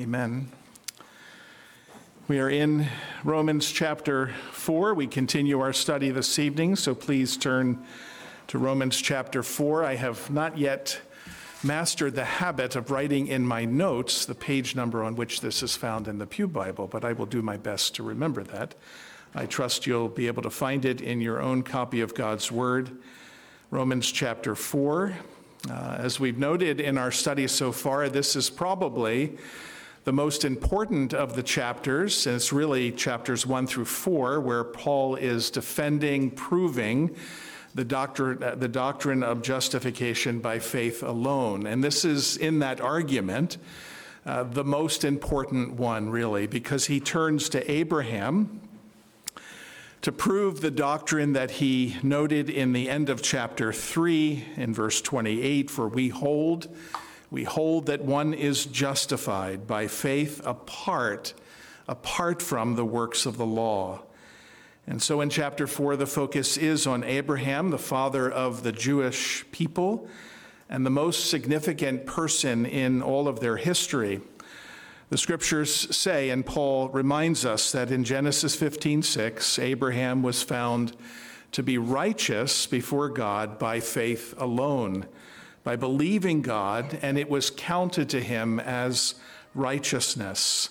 Amen. We are in Romans chapter 4. We continue our study this evening, so please turn to Romans chapter 4. I have not yet mastered the habit of writing in my notes the page number on which this is found in the Pew Bible, but I will do my best to remember that. I trust you'll be able to find it in your own copy of God's Word, Romans chapter 4. As we've noted in our study so far, this is probably the most important of the chapters, and it's really chapters 1 through 4, where Paul is defending, proving the doctrine of justification by faith alone. And this is, in that argument, the most important one, really, because he turns to Abraham to prove the doctrine that he noted in the end of chapter 3 in verse 28, for we hold that one is justified by faith apart from the works of the law. And so in chapter 4, the focus is on Abraham, the father of the Jewish people, and the most significant person in all of their history. The scriptures say, and Paul reminds us, that in Genesis 15:6, Abraham was found to be righteous before God by faith alone, by believing God, and it was counted to him as righteousness.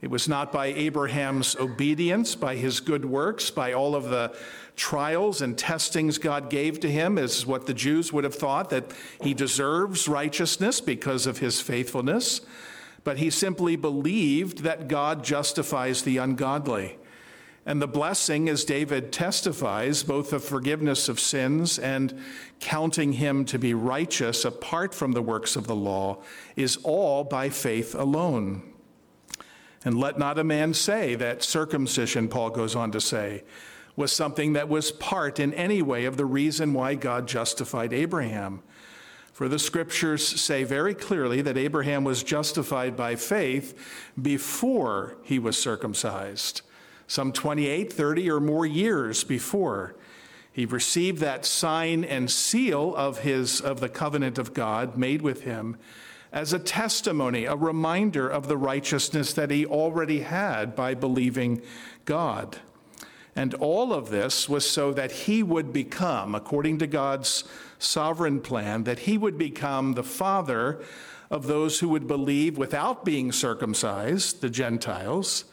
It was not by Abraham's obedience, by his good works, by all of the trials and testings God gave to him, is what the Jews would have thought, that he deserves righteousness because of his faithfulness, but he simply believed that God justifies the ungodly. And the blessing, as David testifies, both of forgiveness of sins and counting him to be righteous apart from the works of the law, is all by faith alone. And let not a man say that circumcision, Paul goes on to say, was something that was part in any way of the reason why God justified Abraham. For the scriptures say very clearly that Abraham was justified by faith before he was circumcised. Some 28, 30 or more years before he received that sign and seal of the covenant of God made with him as a testimony, a reminder of the righteousness that he already had by believing God. And all of this was so that he would become, according to God's sovereign plan, that he would become the father of those who would believe without being circumcised, the Gentiles,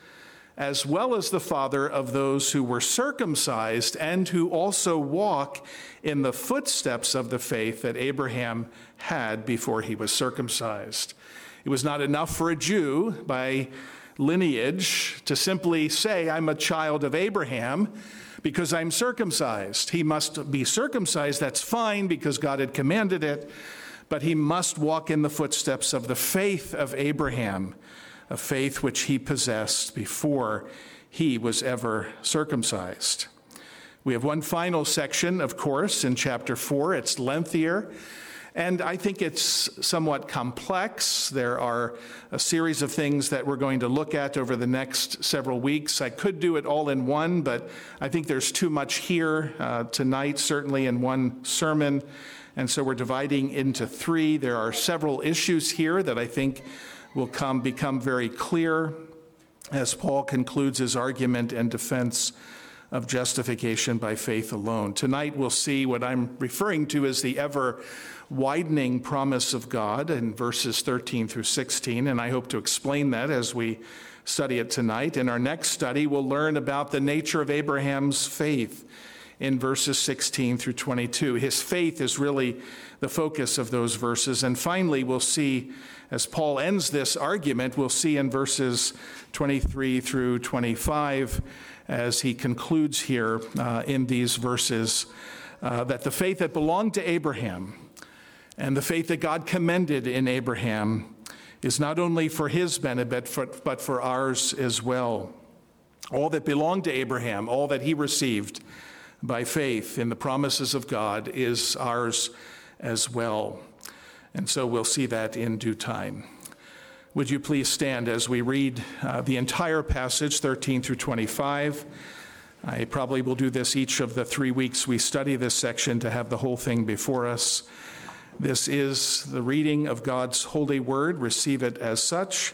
as well as the father of those who were circumcised and who also walk in the footsteps of the faith that Abraham had before he was circumcised. It was not enough for a Jew by lineage to simply say, I'm a child of Abraham because I'm circumcised. He must be circumcised. That's fine because God had commanded it, but he must walk in the footsteps of the faith of Abraham, a faith which he possessed before he was ever circumcised. We have one final section, of course, in chapter 4. It's lengthier, and I think it's somewhat complex. There are a series of things that we're going to look at over the next several weeks. I could do it all in one, but I think there's too much here tonight, certainly in one sermon, and so we're dividing into three. There are several issues here that I think will become very clear as Paul concludes his argument and defense of justification by faith alone. Tonight we'll see what I'm referring to as the ever-widening promise of God in verses 13 through 16, and I hope to explain that as we study it tonight. In our next study, we'll learn about the nature of Abraham's faith in verses 16 through 22. His faith is really the focus of those verses. And finally, we'll see, as Paul ends this argument, we'll see in verses 23 through 25, as he concludes here in these verses, that the faith that belonged to Abraham and the faith that God commended in Abraham is not only for his benefit, but for ours as well. All that belonged to Abraham, all that he received by faith in the promises of God is ours as well. And so we'll see that in due time. Would you please stand as we read the entire passage, 13 through 25. I probably will do this each of the 3 weeks we study this section to have the whole thing before us. This is the reading of God's holy word. Receive it as such.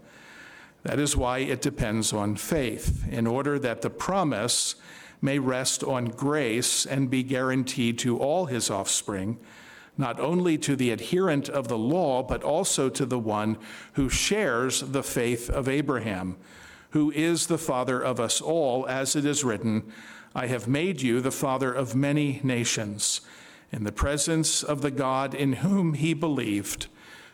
That is why it depends on faith, in order that the promise may rest on grace and be guaranteed to all his offspring, not only to the adherent of the law, but also to the one who shares the faith of Abraham, who is the father of us all, as it is written, I have made you the father of many nations, in the presence of the God in whom he believed,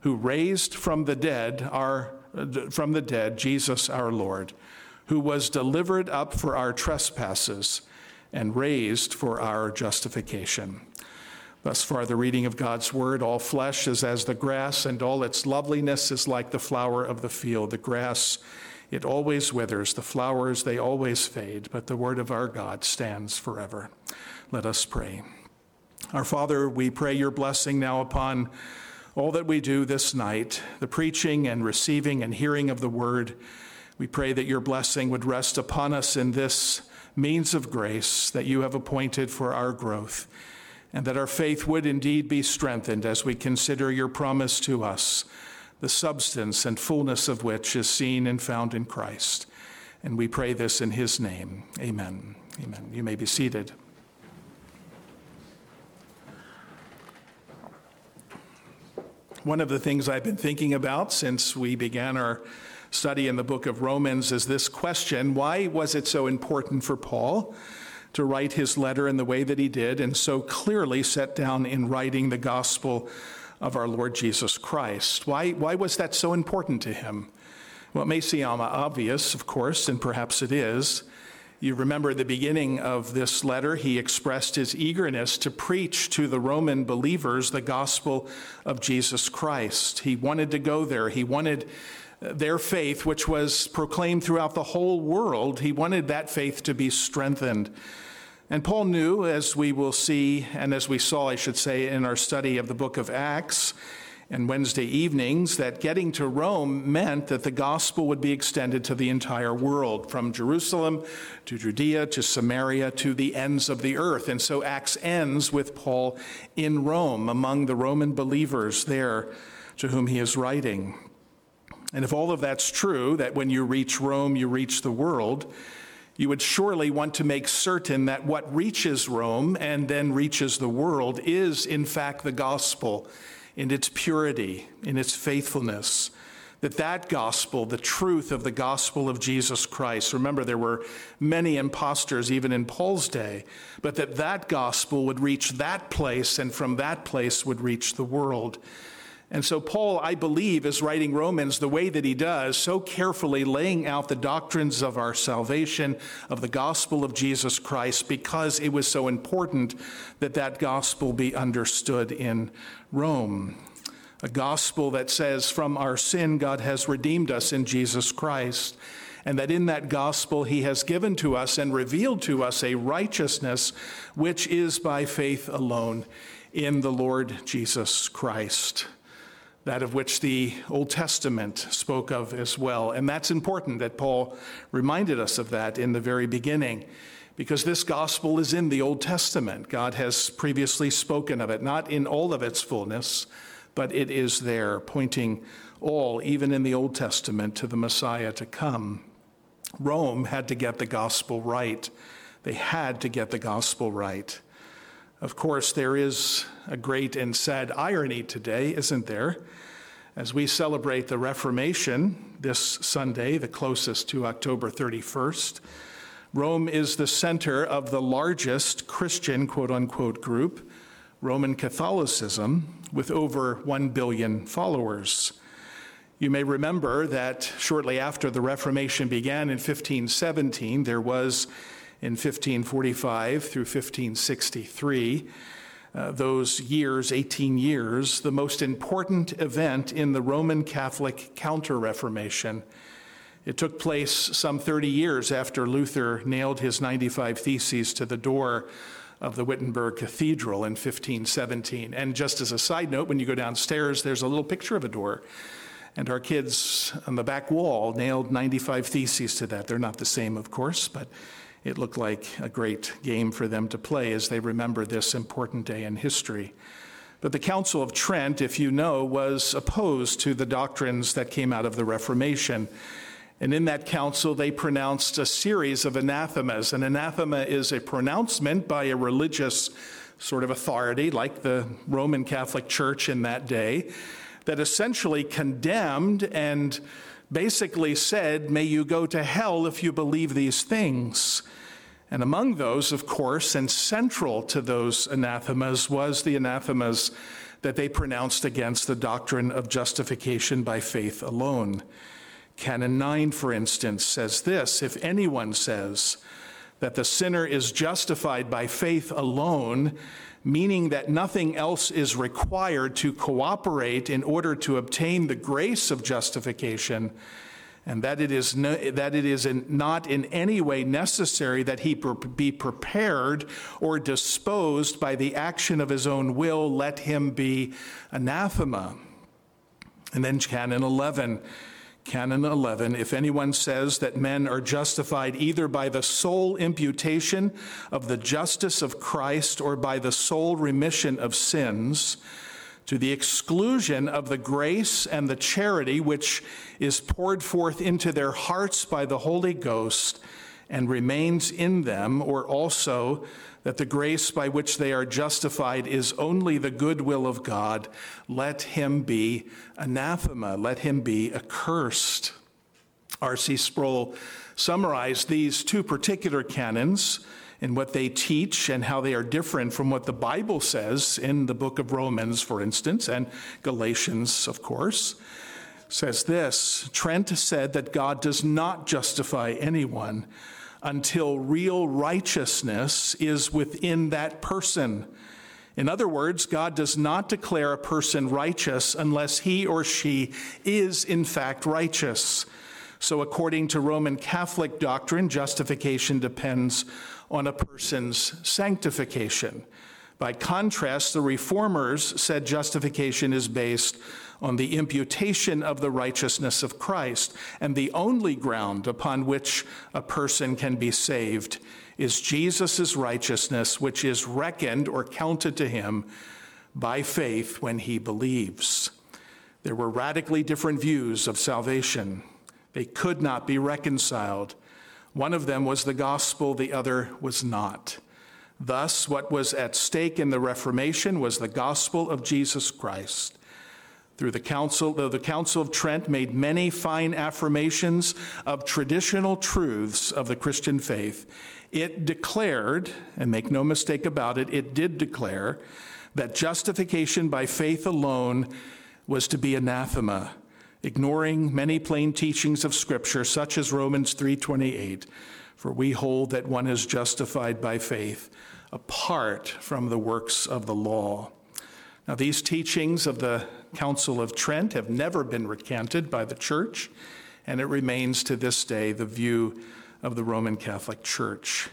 who raised from the dead Jesus our Lord, who was delivered up for our trespasses and raised for our justification. Thus far the reading of God's word. All flesh is as the grass, and all its loveliness is like the flower of the field. The grass, it always withers, the flowers, they always fade, but the word of our God stands forever. Let us pray. Our Father, we pray your blessing now upon all that we do this night, the preaching and receiving and hearing of the word. We pray that your blessing would rest upon us in this means of grace that you have appointed for our growth, and that our faith would indeed be strengthened as we consider your promise to us, the substance and fullness of which is seen and found in Christ. And we pray this in his name. Amen. Amen. You may be seated. One of the things I've been thinking about since we began our study in the book of Romans is this question: why was it so important for Paul to write his letter in the way that he did and so clearly set down in writing the gospel of our Lord Jesus Christ? Why was that so important to him? Well, it may seem obvious, of course, and perhaps it is. You remember at the beginning of this letter, he expressed his eagerness to preach to the Roman believers the gospel of Jesus Christ. He wanted to go there. He wanted their faith, which was proclaimed throughout the whole world, he wanted that faith to be strengthened. And Paul knew, as we will see, and as we saw, I should say, in our study of the book of Acts and Wednesday evenings, that getting to Rome meant that the gospel would be extended to the entire world, from Jerusalem to Judea to Samaria to the ends of the earth. And so Acts ends with Paul in Rome, among the Roman believers there to whom he is writing. And if all of that's true, that when you reach Rome, you reach the world, you would surely want to make certain that what reaches Rome and then reaches the world is, in fact, the gospel in its purity, in its faithfulness, that gospel, the truth of the gospel of Jesus Christ, remember there were many imposters even in Paul's day, but that gospel would reach that place and from that place would reach the world. And so Paul, I believe, is writing Romans the way that he does, so carefully laying out the doctrines of our salvation, of the gospel of Jesus Christ, because it was so important that gospel be understood in Rome. A gospel that says from our sin God has redeemed us in Jesus Christ, and that in that gospel he has given to us and revealed to us a righteousness which is by faith alone in the Lord Jesus Christ, that of which the Old Testament spoke of as well. And that's important that Paul reminded us of that in the very beginning. because this gospel is in the Old Testament. God has previously spoken of it, not in all of its fullness, but it is there, pointing all, even in the Old Testament, to the Messiah to come. Rome had to get the gospel right. They had to get the gospel right. Of course, there is a great and sad irony today, isn't there? As we celebrate the Reformation this Sunday, the closest to October 31st, Rome is the center of the largest Christian, quote-unquote, group, Roman Catholicism, with over 1 billion followers. You may remember that shortly after the Reformation began in 1517, there was, in 1545 through 1563, those years, 18 years, the most important event in the Roman Catholic Counter-Reformation. It took place some 30 years after Luther nailed his 95 Theses to the door of the Wittenberg Cathedral in 1517. And just as a side note, when you go downstairs, there's a little picture of a door. And our kids on the back wall nailed 95 Theses to that. They're not the same, of course, but it looked like a great game for them to play as they remember this important day in history. But the Council of Trent, if you know, was opposed to the doctrines that came out of the Reformation. And in that council, they pronounced a series of anathemas. An anathema is a pronouncement by a religious sort of authority, like the Roman Catholic Church in that day, that essentially condemned and basically said, may you go to hell if you believe these things. And among those, of course, and central to those anathemas was the anathemas that they pronounced against the doctrine of justification by faith alone. Canon 9, for instance, says this: if anyone says that the sinner is justified by faith alone, meaning that nothing else is required to cooperate in order to obtain the grace of justification, and that it is not in any way necessary that he be prepared or disposed by the action of his own will, let him be anathema. And then Canon 11, if anyone says that men are justified either by the sole imputation of the justice of Christ or by the sole remission of sins, to the exclusion of the grace and the charity which is poured forth into their hearts by the Holy Ghost and remains in them, or also that the grace by which they are justified is only the goodwill of God, let him be anathema, let him be accursed. R.C. Sproul summarized these two particular canons in what they teach and how they are different from what the Bible says in the book of Romans, for instance, and Galatians, of course, says this: Trent said that God does not justify anyone until real righteousness is within that person. In other words, God does not declare a person righteous unless he or she is in fact righteous. So according to Roman Catholic doctrine, justification depends on a person's sanctification. By contrast, the Reformers said justification is based on the imputation of the righteousness of Christ, and the only ground upon which a person can be saved is Jesus' righteousness, which is reckoned or counted to him by faith when he believes. There were radically different views of salvation. They could not be reconciled. One of them was the gospel, the other was not. Thus, what was at stake in the Reformation was the gospel of Jesus Christ. Through the council, though the Council of Trent made many fine affirmations of traditional truths of the Christian faith, it declared, and make no mistake about it, it did declare that justification by faith alone was to be anathema, ignoring many plain teachings of Scripture, such as Romans 3:28, for we hold that one is justified by faith apart from the works of the law. Now, these teachings of the Council of Trent have never been recanted by the Church, and it remains to this day the view of the Roman Catholic Church.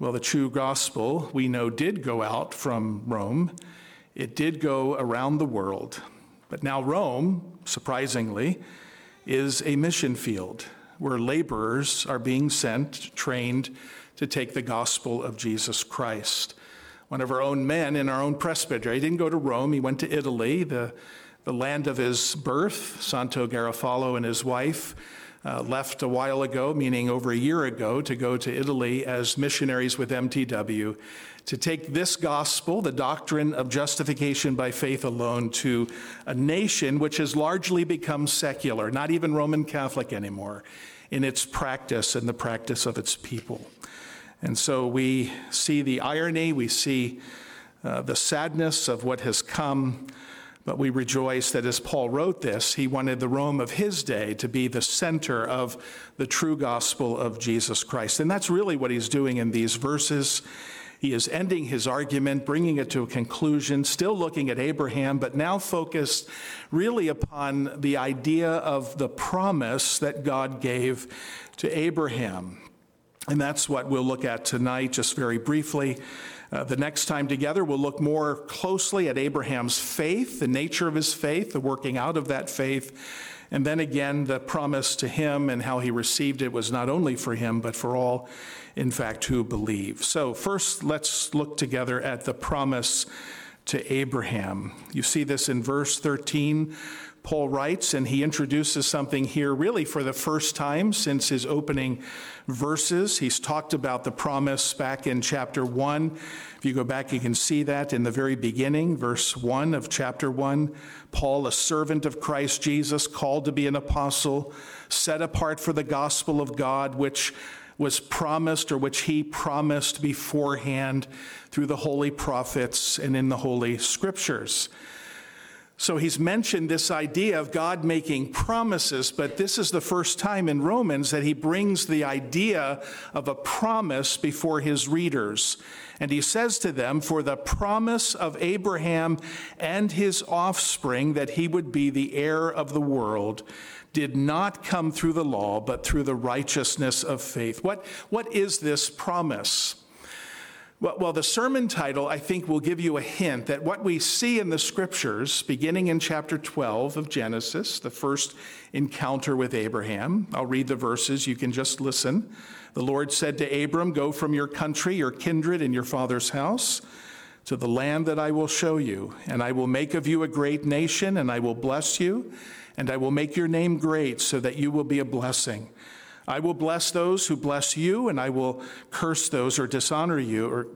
Well, the true gospel, we know, did go out from Rome. It did go around the world. But now Rome, surprisingly, is a mission field where laborers are being sent, trained to take the gospel of Jesus Christ. One of our own men in our own presbytery. He didn't go to Rome. He went to Italy, the land of his birth. Santo Garofalo and his wife left a while ago, meaning over a year ago, to go to Italy as missionaries with MTW to take this gospel, the doctrine of justification by faith alone, to a nation which has largely become secular, not even Roman Catholic anymore, in its practice and the practice of its people. And so we see the irony, we see the sadness of what has come, but we rejoice that as Paul wrote this, he wanted the Rome of his day to be the center of the true gospel of Jesus Christ. And that's really what he's doing in these verses. He is ending his argument, bringing it to a conclusion, still looking at Abraham, but now focused really upon the idea of the promise that God gave to Abraham. And that's what we'll look at tonight, just very briefly. The next time together, we'll look more closely at Abraham's faith, the nature of his faith, the working out of that faith, and then again, the promise to him and how he received it was not only for him, but for all, in fact, who believe. So first, let's look together at the promise to Abraham. You see this in verse 13. Paul writes, and he introduces something here really for the first time since his opening verses. He's talked about the promise back in chapter 1. If you go back, you can see that in the very beginning, verse 1 of chapter 1. Paul, a servant of Christ Jesus, called to be an apostle, set apart for the gospel of God, which was promised, or which he promised beforehand through the holy prophets and in the holy scriptures. So he's mentioned this idea of God making promises, but this is the first time in Romans that he brings the idea of a promise before his readers. And he says to them, for the promise of Abraham and his offspring that he would be the heir of the world did not come through the law, but through the righteousness of faith. What is this promise? Well, the sermon title, I think, will give you a hint that what we see in the scriptures, beginning in chapter 12 of Genesis, the first encounter with Abraham. I'll read the verses. You can just listen. The Lord said to Abram, go from your country, your kindred, and your father's house to the land that I will show you. And I will make of you a great nation, and I will bless you, and I will make your name great so that you will be a blessing. I will bless those who bless you, and I will curse those or dishonor you, or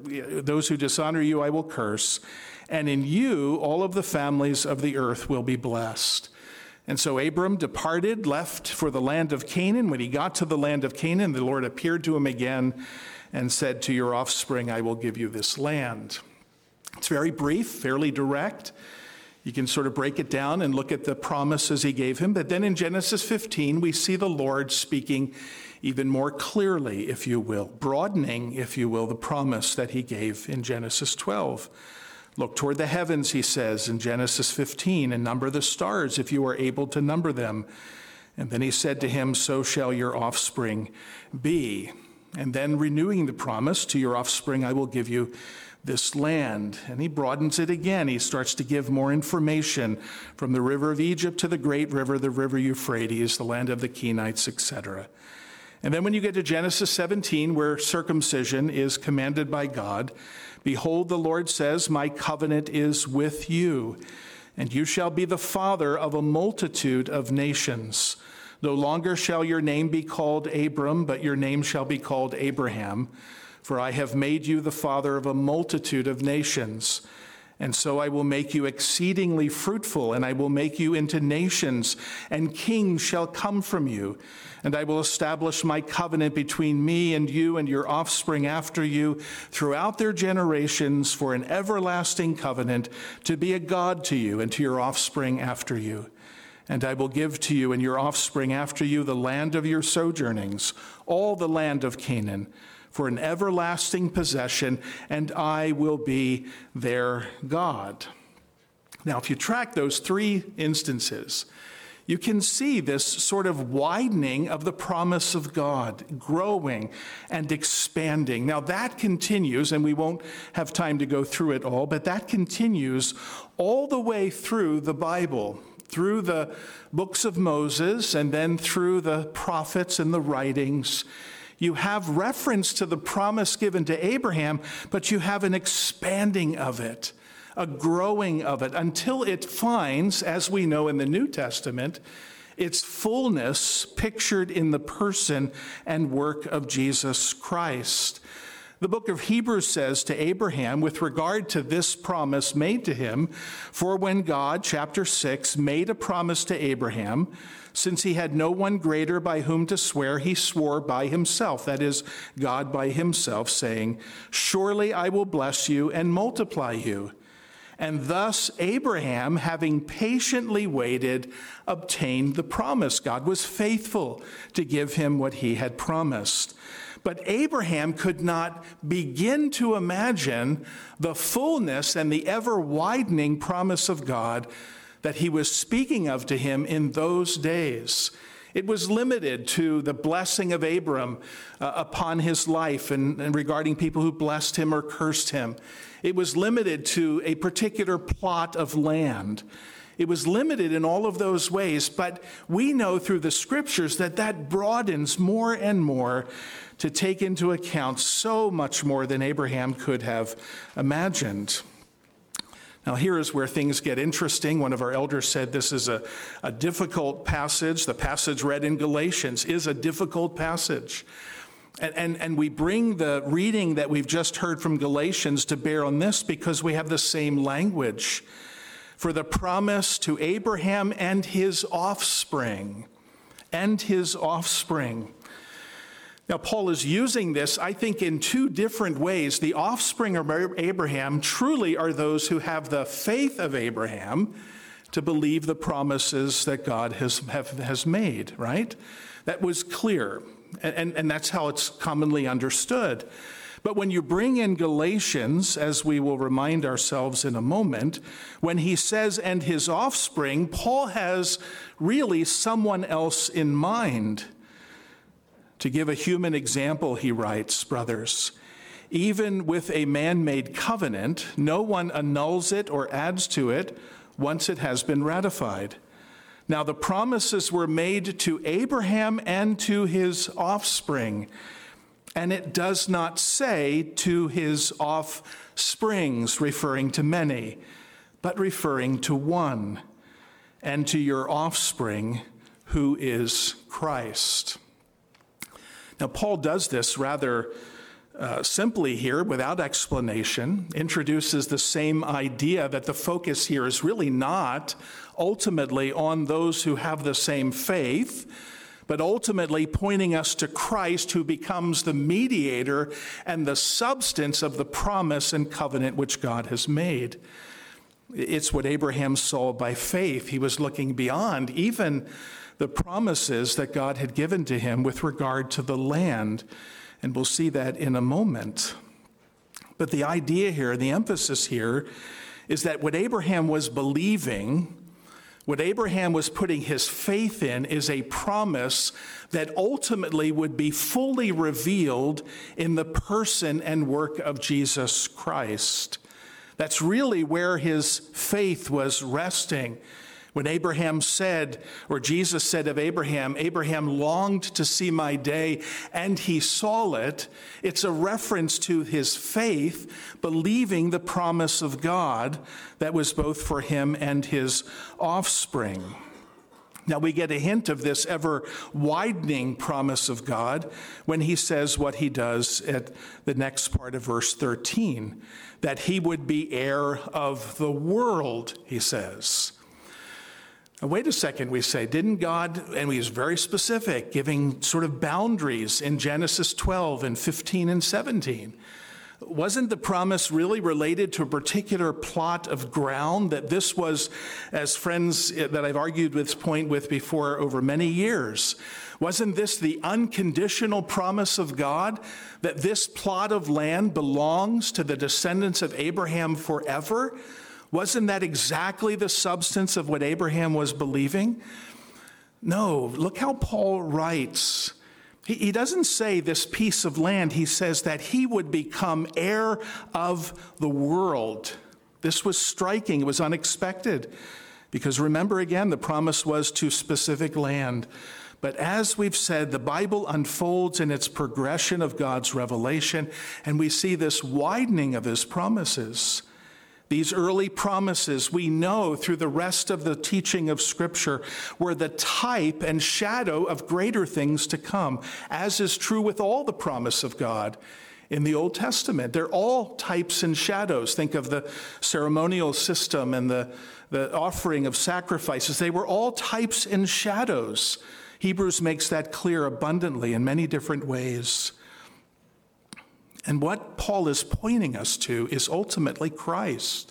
those who dishonor you I will curse. And in you, all of the families of the earth will be blessed. And so Abram departed, left for the land of Canaan. When he got to the land of Canaan, the Lord appeared to him again and said, to your offspring, I will give you this land. It's very brief, fairly direct. You can sort of break it down and look at the promises he gave him. But then in Genesis 15, we see the Lord speaking even more clearly, if you will, broadening, if you will, the promise that he gave in Genesis 12. Look toward the heavens, he says in Genesis 15, and number the stars if you are able to number them. And then he said to him, so shall your offspring be. And then renewing the promise, to your offspring I will give you this land. And he broadens it again. He starts to give more information from the river of Egypt to the great river, the river Euphrates, the land of the Kenites, etc. And then when you get to Genesis 17, where circumcision is commanded by God, behold, the Lord says, my covenant is with you, and you shall be the father of a multitude of nations. No longer shall your name be called Abram, but your name shall be called Abraham. For I have made you the father of a multitude of nations, and so I will make you exceedingly fruitful, and I will make you into nations, and kings shall come from you. And I will establish my covenant between me and you and your offspring after you throughout their generations for an everlasting covenant, to be a God to you and to your offspring after you. And I will give to you and your offspring after you the land of your sojournings, all the land of Canaan, for an everlasting possession, and I will be their God. Now, if you track those three instances, you can see this sort of widening of the promise of God, growing and expanding. Now, that continues, and we won't have time to go through it all, but that continues all the way through the Bible, through the books of Moses, and then through the prophets and the writings. You have reference to the promise given to Abraham, but you have an expanding of it, a growing of it, until it finds, as we know in the New Testament, its fullness pictured in the person and work of Jesus Christ. The book of Hebrews says to Abraham, with regard to this promise made to him, for when God, chapter 6, made a promise to Abraham, since he had no one greater by whom to swear, he swore by himself, that is, God by himself, saying, surely I will bless you and multiply you. And thus Abraham, having patiently waited, obtained the promise. God was faithful to give him what he had promised. But Abraham could not begin to imagine the fullness and the ever-widening promise of God that he was speaking of to him in those days. It was limited to the blessing of Abram upon his life and regarding people who blessed him or cursed him. It was limited to a particular plot of land. It was limited in all of those ways, but we know through the scriptures that that broadens more and more to take into account so much more than Abraham could have imagined. Now, here is where things get interesting. One of our elders said this is a difficult passage. The passage read in Galatians is a difficult passage. And we bring the reading that we've just heard from Galatians to bear on this because we have the same language. For the promise to Abraham and his offspring, Now, Paul is using this, I think, in two different ways. The offspring of Abraham truly are those who have the faith of Abraham to believe the promises that God has made, right? That was clear, and that's how it's commonly understood. But when you bring in Galatians, as we will remind ourselves in a moment, when he says, and his offspring, Paul has really someone else in mind. To give a human example, he writes, brothers, even with a man-made covenant, no one annuls it or adds to it once it has been ratified. Now the promises were made to Abraham and to his offspring. And it does not say to his offsprings, referring to many, but referring to one, and to your offspring, who is Christ. Now, Paul does this rather simply here, without explanation, introduces the same idea that the focus here is really not ultimately on those who have the same faith, but ultimately pointing us to Christ, who becomes the mediator and the substance of the promise and covenant which God has made. It's what Abraham saw by faith. He was looking beyond even the promises that God had given to him with regard to the land, and we'll see that in a moment. But the idea here, the emphasis here, is that what Abraham was believing, what Abraham was putting his faith in, is a promise that ultimately would be fully revealed in the person and work of Jesus Christ. That's really where his faith was resting. When Abraham said, or Jesus said of Abraham, Abraham longed to see my day, and he saw it, it's a reference to his faith, believing the promise of God that was both for him and his offspring. Now we get a hint of this ever-widening promise of God when he says what he does at the next part of verse 13, that he would be heir of the world, he says. Wait a second, we say, didn't God, and he was very specific, giving sort of boundaries in Genesis 12 and 15 and 17. Wasn't the promise really related to a particular plot of ground that this was, as friends that I've argued this point with before over many years, wasn't this the unconditional promise of God that this plot of land belongs to the descendants of Abraham forever? Wasn't that exactly the substance of what Abraham was believing? No, look how Paul writes. He doesn't say this piece of land. He says that he would become heir of the world. This was striking. It was unexpected. Because remember again, the promise was to specific land. But as we've said, the Bible unfolds in its progression of God's revelation, and we see this widening of his promises. These early promises, we know through the rest of the teaching of Scripture, were the type and shadow of greater things to come, as is true with all the promise of God in the Old Testament. They're all types and shadows. Think of the ceremonial system and the offering of sacrifices. They were all types and shadows. Hebrews makes that clear abundantly in many different ways. And what Paul is pointing us to is ultimately Christ,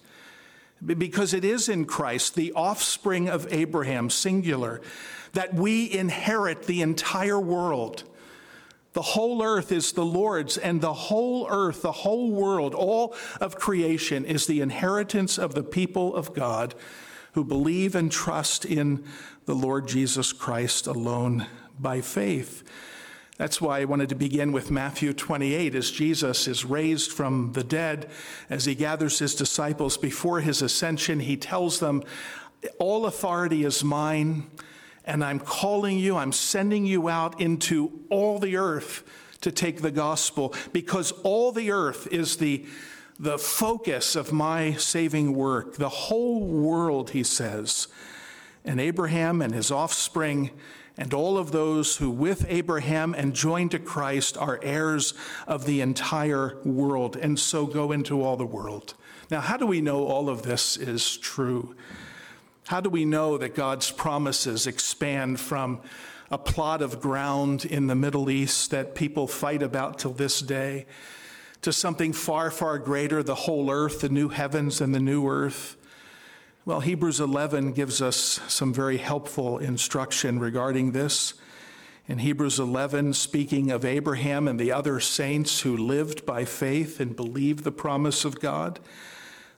because it is in Christ, the offspring of Abraham, singular, that we inherit the entire world. The whole earth is the Lord's, and the whole earth, the whole world, all of creation is the inheritance of the people of God who believe and trust in the Lord Jesus Christ alone by faith. That's why I wanted to begin with Matthew 28, as Jesus is raised from the dead. As he gathers his disciples before his ascension, he tells them, all authority is mine, and I'm calling you, I'm sending you out into all the earth to take the gospel, because all the earth is the focus of my saving work. The whole world, he says, and Abraham and his offspring and all of those who with Abraham and joined to Christ are heirs of the entire world, and so go into all the world. Now, how do we know all of this is true? How do we know that God's promises expand from a plot of ground in the Middle East that people fight about till this day to something far, far greater, the whole earth, the new heavens and the new earth? Well, Hebrews 11 gives us some very helpful instruction regarding this. In Hebrews 11, speaking of Abraham and the other saints who lived by faith and believed the promise of God,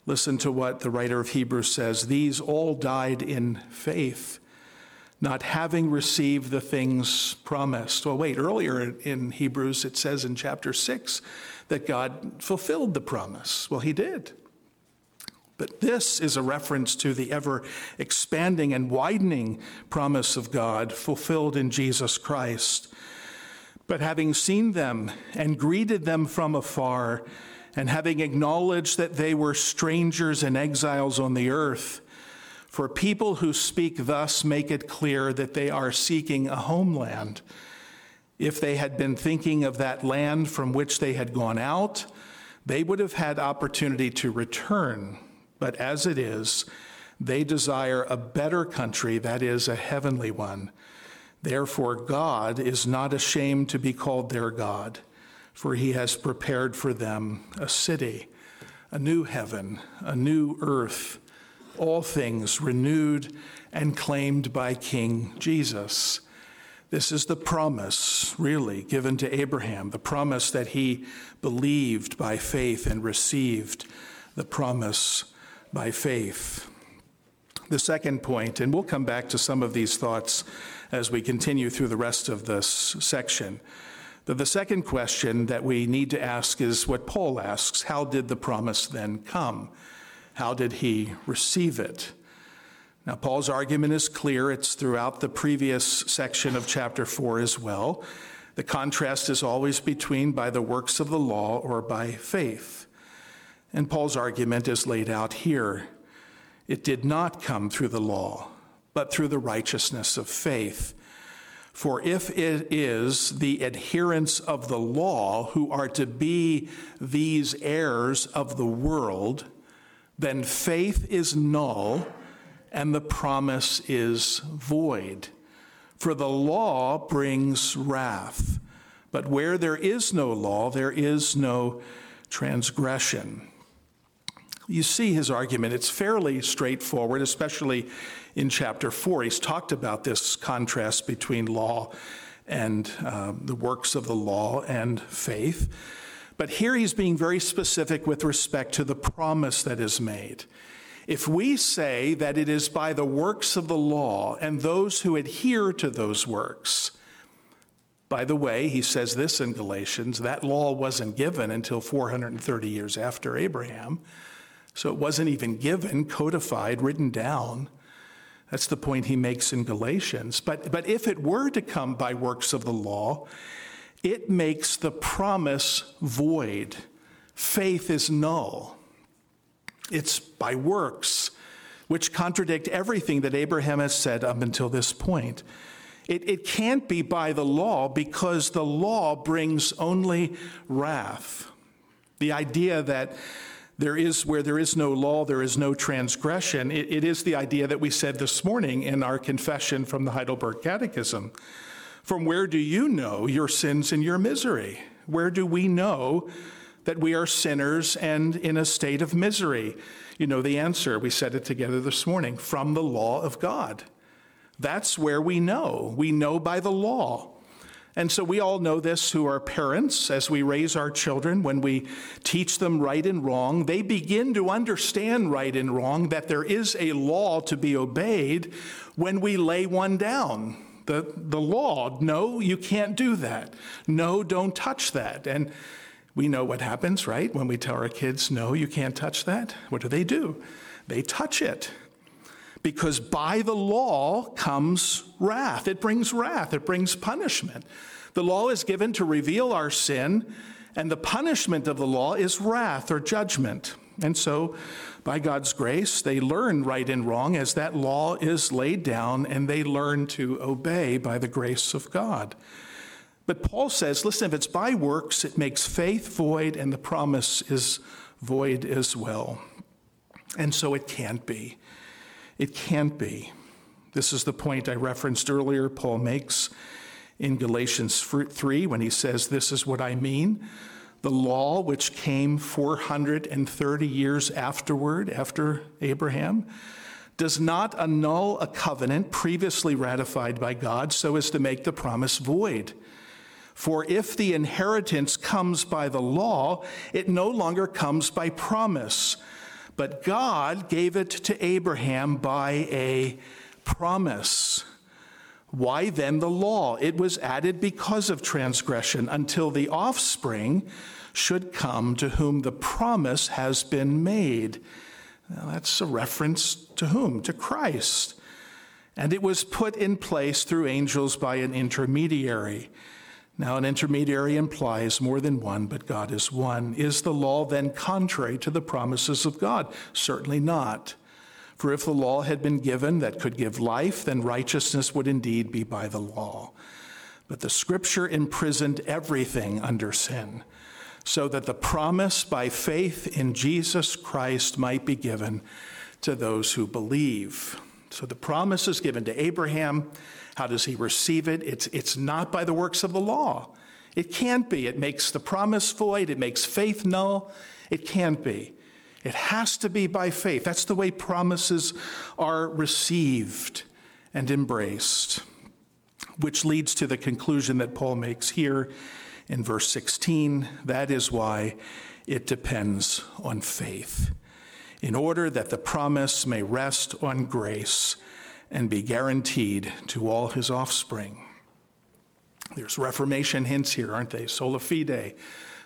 listen to what the writer of Hebrews says. These all died in faith, not having received the things promised. Well, wait, earlier in Hebrews, it says in chapter 6 that God fulfilled the promise. Well, he did. But this is a reference to the ever-expanding and widening promise of God fulfilled in Jesus Christ. But having seen them and greeted them from afar, and having acknowledged that they were strangers and exiles on the earth, for people who speak thus make it clear that they are seeking a homeland. If they had been thinking of that land from which they had gone out, they would have had opportunity to return. But as it is, they desire a better country, that is, a heavenly one. Therefore, God is not ashamed to be called their God, for he has prepared for them a city, a new heaven, a new earth, all things renewed and claimed by King Jesus. This is the promise, really, given to Abraham, the promise that he believed by faith and received the promise by faith. The second point, and we'll come back to some of these thoughts as we continue through the rest of this section, but the second question that we need to ask is what Paul asks: how did the promise then come? How did he receive it? Now, Paul's argument is clear. It's throughout the previous section of chapter 4 as well. The contrast is always between by the works of the law or by faith. And Paul's argument is laid out here. It did not come through the law, but through the righteousness of faith. For if it is the adherents of the law who are to be these heirs of the world, then faith is null and the promise is void. For the law brings wrath, but where there is no law, there is no transgression. You see his argument. It's fairly straightforward, especially in chapter 4. He's talked about this contrast between law and the works of the law and faith. But here he's being very specific with respect to the promise that is made. If we say that it is by the works of the law and those who adhere to those works, by the way, he says this in Galatians, that law wasn't given until 430 years after Abraham. So it wasn't even given, codified, written down. That's the point he makes in Galatians. But if it were to come by works of the law, it makes the promise void. Faith is null. It's by works, which contradict everything that Abraham has said up until this point. It can't be by the law, because the law brings only wrath. The idea that there is, where there is no law, there is no transgression. It is the idea that we said this morning in our confession from the Heidelberg Catechism. From where do you know your sins and your misery? Where do we know that we are sinners and in a state of misery? You know the answer. We said it together this morning. From the law of God. That's where we know. We know by the law. And so we all know this who are parents. As we raise our children, when we teach them right and wrong, they begin to understand right and wrong, that there is a law to be obeyed when we lay one down. The law, no, you can't do that. No, don't touch that. And we know what happens, right? When we tell our kids, no, you can't touch that. What do? They touch it. Because by the law comes wrath. It brings wrath. It brings punishment. The law is given to reveal our sin, and the punishment of the law is wrath or judgment. And so, by God's grace, they learn right and wrong as that law is laid down, and they learn to obey by the grace of God. But Paul says, listen, if it's by works, it makes faith void, and the promise is void as well. And so it can't be. It can't be. This is the point I referenced earlier Paul makes in Galatians 3 when he says, this is what I mean. The law, which came 430 years afterward, after Abraham, does not annul a covenant previously ratified by God so as to make the promise void. For if the inheritance comes by the law, it no longer comes by promise. But God gave it to Abraham by a promise. Why then the law? It was added because of transgression, until the offspring should come to whom the promise has been made. Now, that's a reference to whom? To Christ. And it was put in place through angels by an intermediary. Now, an intermediary implies more than one, but God is one. Is the law then contrary to the promises of God? Certainly not. For if the law had been given that could give life, then righteousness would indeed be by the law. But the Scripture imprisoned everything under sin, so that the promise by faith in Jesus Christ might be given to those who believe. So the promise is given to Abraham. How does he receive it? It's not by the works of the law. It can't be. It makes the promise void. It makes faith null. It can't be. It has to be by faith. That's the way promises are received and embraced, which leads to the conclusion that Paul makes here in verse 16. That is why it depends on faith, in order that the promise may rest on grace and be guaranteed to all his offspring. There's Reformation hints here, aren't they? Sola fide,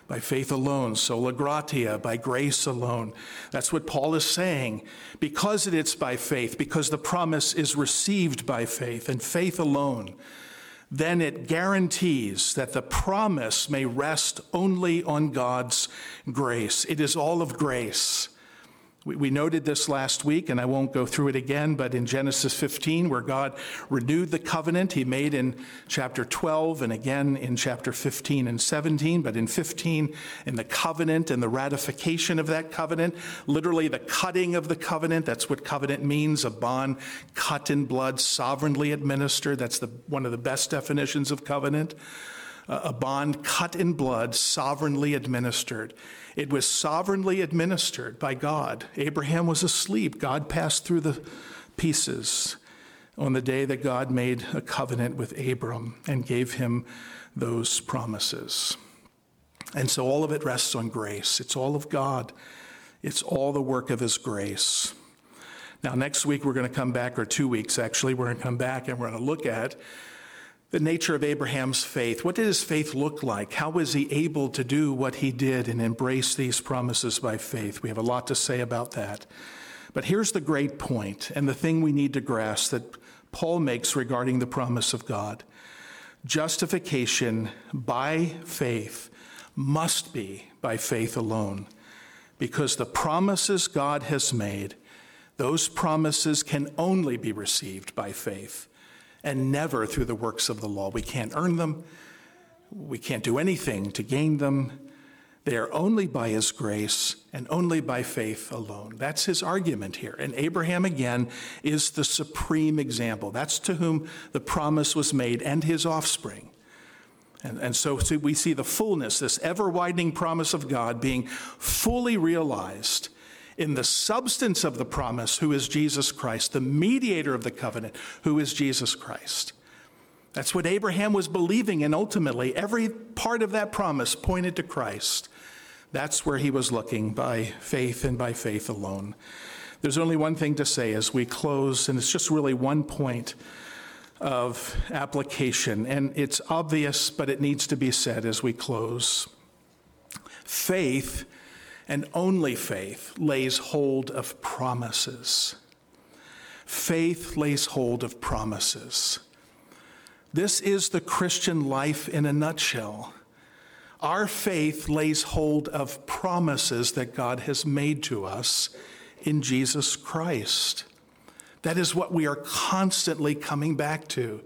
by faith alone. Sola gratia, by grace alone. That's what Paul is saying. Because it's by faith, because the promise is received by faith and faith alone, then it guarantees that the promise may rest only on God's grace. It is all of grace. We noted this last week, and I won't go through it again, but in Genesis 15, where God renewed the covenant he made in chapter 12 and again in chapter 15 and 17, but in 15, in the covenant and the ratification of that covenant, literally the cutting of the covenant. That's what covenant means, a bond cut in blood, sovereignly administered. That's one of the best definitions of covenant. A bond cut in blood, sovereignly administered. It was sovereignly administered by God. Abraham was asleep. God passed through the pieces on the day that God made a covenant with Abram and gave him those promises. And so all of it rests on grace. It's all of God. It's all the work of his grace. Now, next week, we're going to come back, or 2 weeks, actually, we're going to come back and we're going to look at the nature of Abraham's faith. What did his faith look like? How was he able to do what he did and embrace these promises by faith? We have a lot to say about that. But here's the great point and the thing we need to grasp that Paul makes regarding the promise of God. Justification by faith must be by faith alone, because the promises God has made, those promises can only be received by faith and never through the works of the law. We can't earn them. We can't do anything to gain them. They are only by his grace and only by faith alone. That's his argument here. And Abraham, again, is the supreme example. That's to whom the promise was made and his offspring. And so we see the fullness, this ever-widening promise of God being fully realized in the substance of the promise, who is Jesus Christ, the mediator of the covenant, who is Jesus Christ. That's what Abraham was believing, and ultimately every part of that promise pointed to Christ. That's where he was looking, by faith and by faith alone. There's only one thing to say as we close, and it's just really one point of application, and it's obvious, but it needs to be said as we close. Faith, and only faith, lays hold of promises. Faith lays hold of promises. This is the Christian life in a nutshell. Our faith lays hold of promises that God has made to us in Jesus Christ. That is what we are constantly coming back to.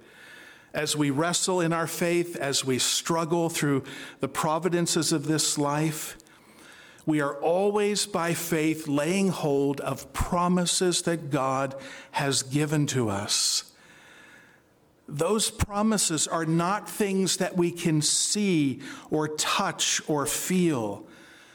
As we wrestle in our faith, as we struggle through the providences of this life, we are always by faith laying hold of promises that God has given to us. Those promises are not things that we can see or touch or feel.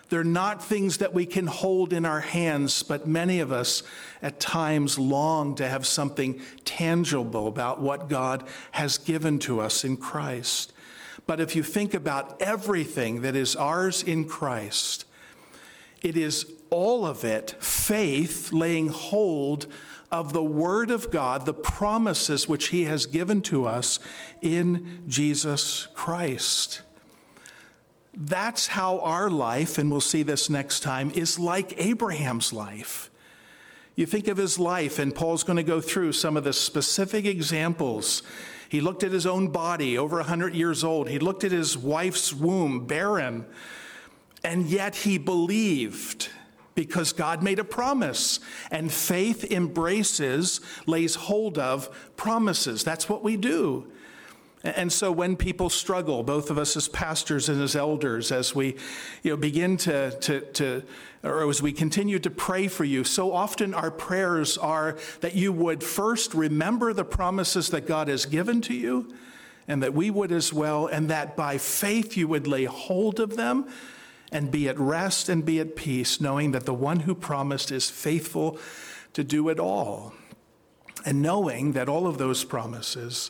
They're not things that we can hold in our hands, but many of us at times long to have something tangible about what God has given to us in Christ. But if you think about everything that is ours in Christ, it is all of it faith laying hold of the Word of God, the promises which he has given to us in Jesus Christ. That's how our life, and we'll see this next time, is like Abraham's life. You think of his life, and Paul's going to go through some of the specific examples. He looked at his own body, over 100 years old. He looked at his wife's womb, barren, and yet he believed, because God made a promise, and faith embraces, lays hold of promises. That's what we do. And so when people struggle, both of us as pastors and as elders, as we begin or as we continue to pray for you, so often our prayers are that you would first remember the promises that God has given to you, and that we would as well, and that by faith you would lay hold of them, and be at rest and be at peace, knowing that the one who promised is faithful to do it all. And knowing that all of those promises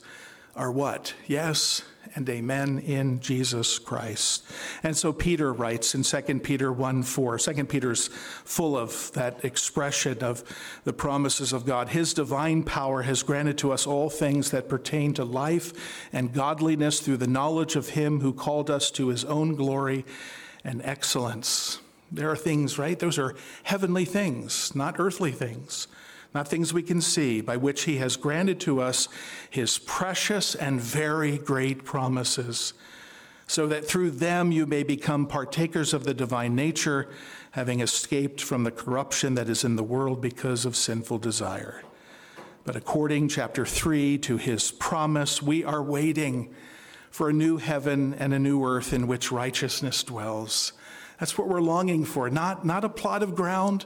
are what? Yes and amen in Jesus Christ. And so Peter writes in 2 Peter 1:4. 2 Peter's full of that expression of the promises of God. His divine power has granted to us all things that pertain to life and godliness through the knowledge of him who called us to his own glory and excellence. There are things, right? Those are heavenly things, not earthly things, not things we can see, by which he has granted to us his precious and very great promises, so that through them you may become partakers of the divine nature, having escaped from the corruption that is in the world because of sinful desire. But according, chapter 3, to his promise, we are waiting for a new heaven and a new earth in which righteousness dwells. That's what we're longing for. Not a plot of ground,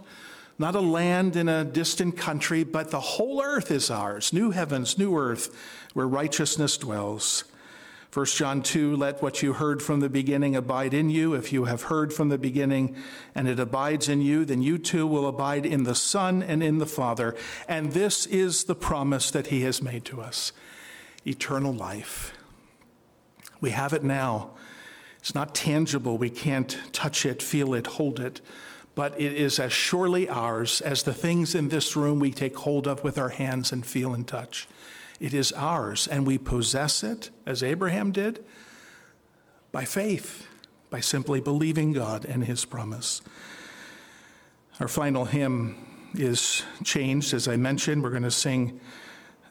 not a land in a distant country, but the whole earth is ours. New heavens, new earth, where righteousness dwells. 1 John 2, let what you heard from the beginning abide in you. If you have heard from the beginning and it abides in you, then you too will abide in the Son and in the Father. And this is the promise that he has made to us, eternal life. We have it now. It's not tangible. We can't touch it, feel it, hold it. But it is as surely ours as the things in this room we take hold of with our hands and feel and touch. It is ours, and we possess it, as Abraham did, by faith, by simply believing God and his promise. Our final hymn is changed. As I mentioned, we're going to sing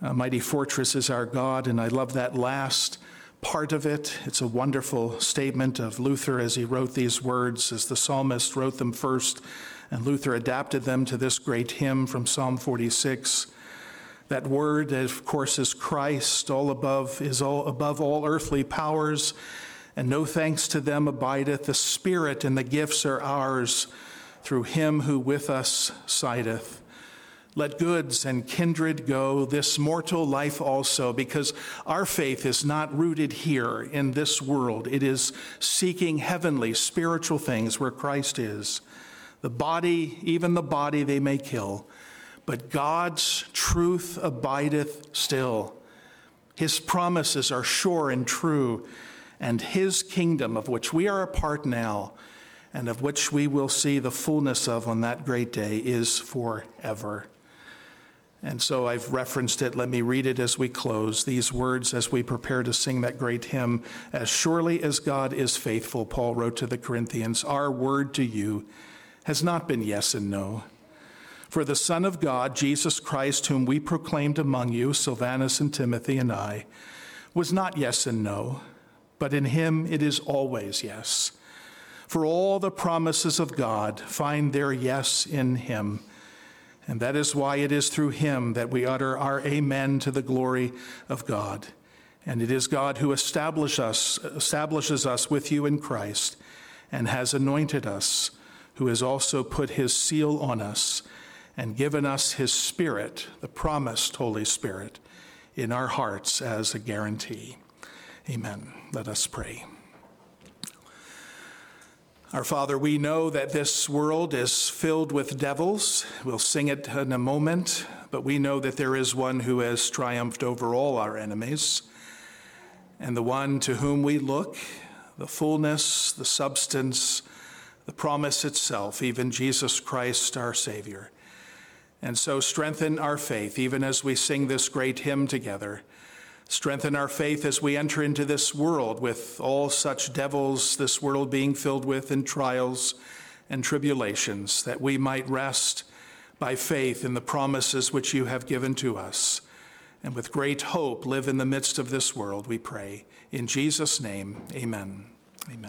Mighty Fortress is Our God, and I love that last part of it. It's a wonderful statement of Luther as he wrote these words, as the psalmist wrote them first, and Luther adapted them to this great hymn from Psalm 46. That word, of course, is Christ, above all earthly powers, and no thanks to them abideth. The Spirit and the gifts are ours through him who with us sideth. Let goods and kindred go, this mortal life also, because our faith is not rooted here in this world. It is seeking heavenly, spiritual things where Christ is. The body, even the body they may kill, but God's truth abideth still. His promises are sure and true, and his kingdom, of which we are a part now, and of which we will see the fullness of on that great day, is forever. And so I've referenced it. Let me read it as we close. These words as we prepare to sing that great hymn. As surely as God is faithful, Paul wrote to the Corinthians, our word to you has not been yes and no. For the Son of God, Jesus Christ, whom we proclaimed among you, Silvanus and Timothy and I, was not yes and no, but in him it is always yes. For all the promises of God find their yes in him. And that is why it is through him that we utter our amen to the glory of God. And it is God who establishes us with you in Christ and has anointed us, who has also put his seal on us and given us his Spirit, the promised Holy Spirit, in our hearts as a guarantee. Amen. Let us pray. Our Father, we know that this world is filled with devils. We'll sing it in a moment, but we know that there is one who has triumphed over all our enemies. And the one to whom we look, the fullness, the substance, the promise itself, even Jesus Christ, our Savior. And so strengthen our faith, even as we sing this great hymn together. Strengthen our faith as we enter into this world with all such devils, this world being filled with in trials and tribulations, that we might rest by faith in the promises which you have given to us. And with great hope, live in the midst of this world, we pray. In Jesus' name, amen. Amen.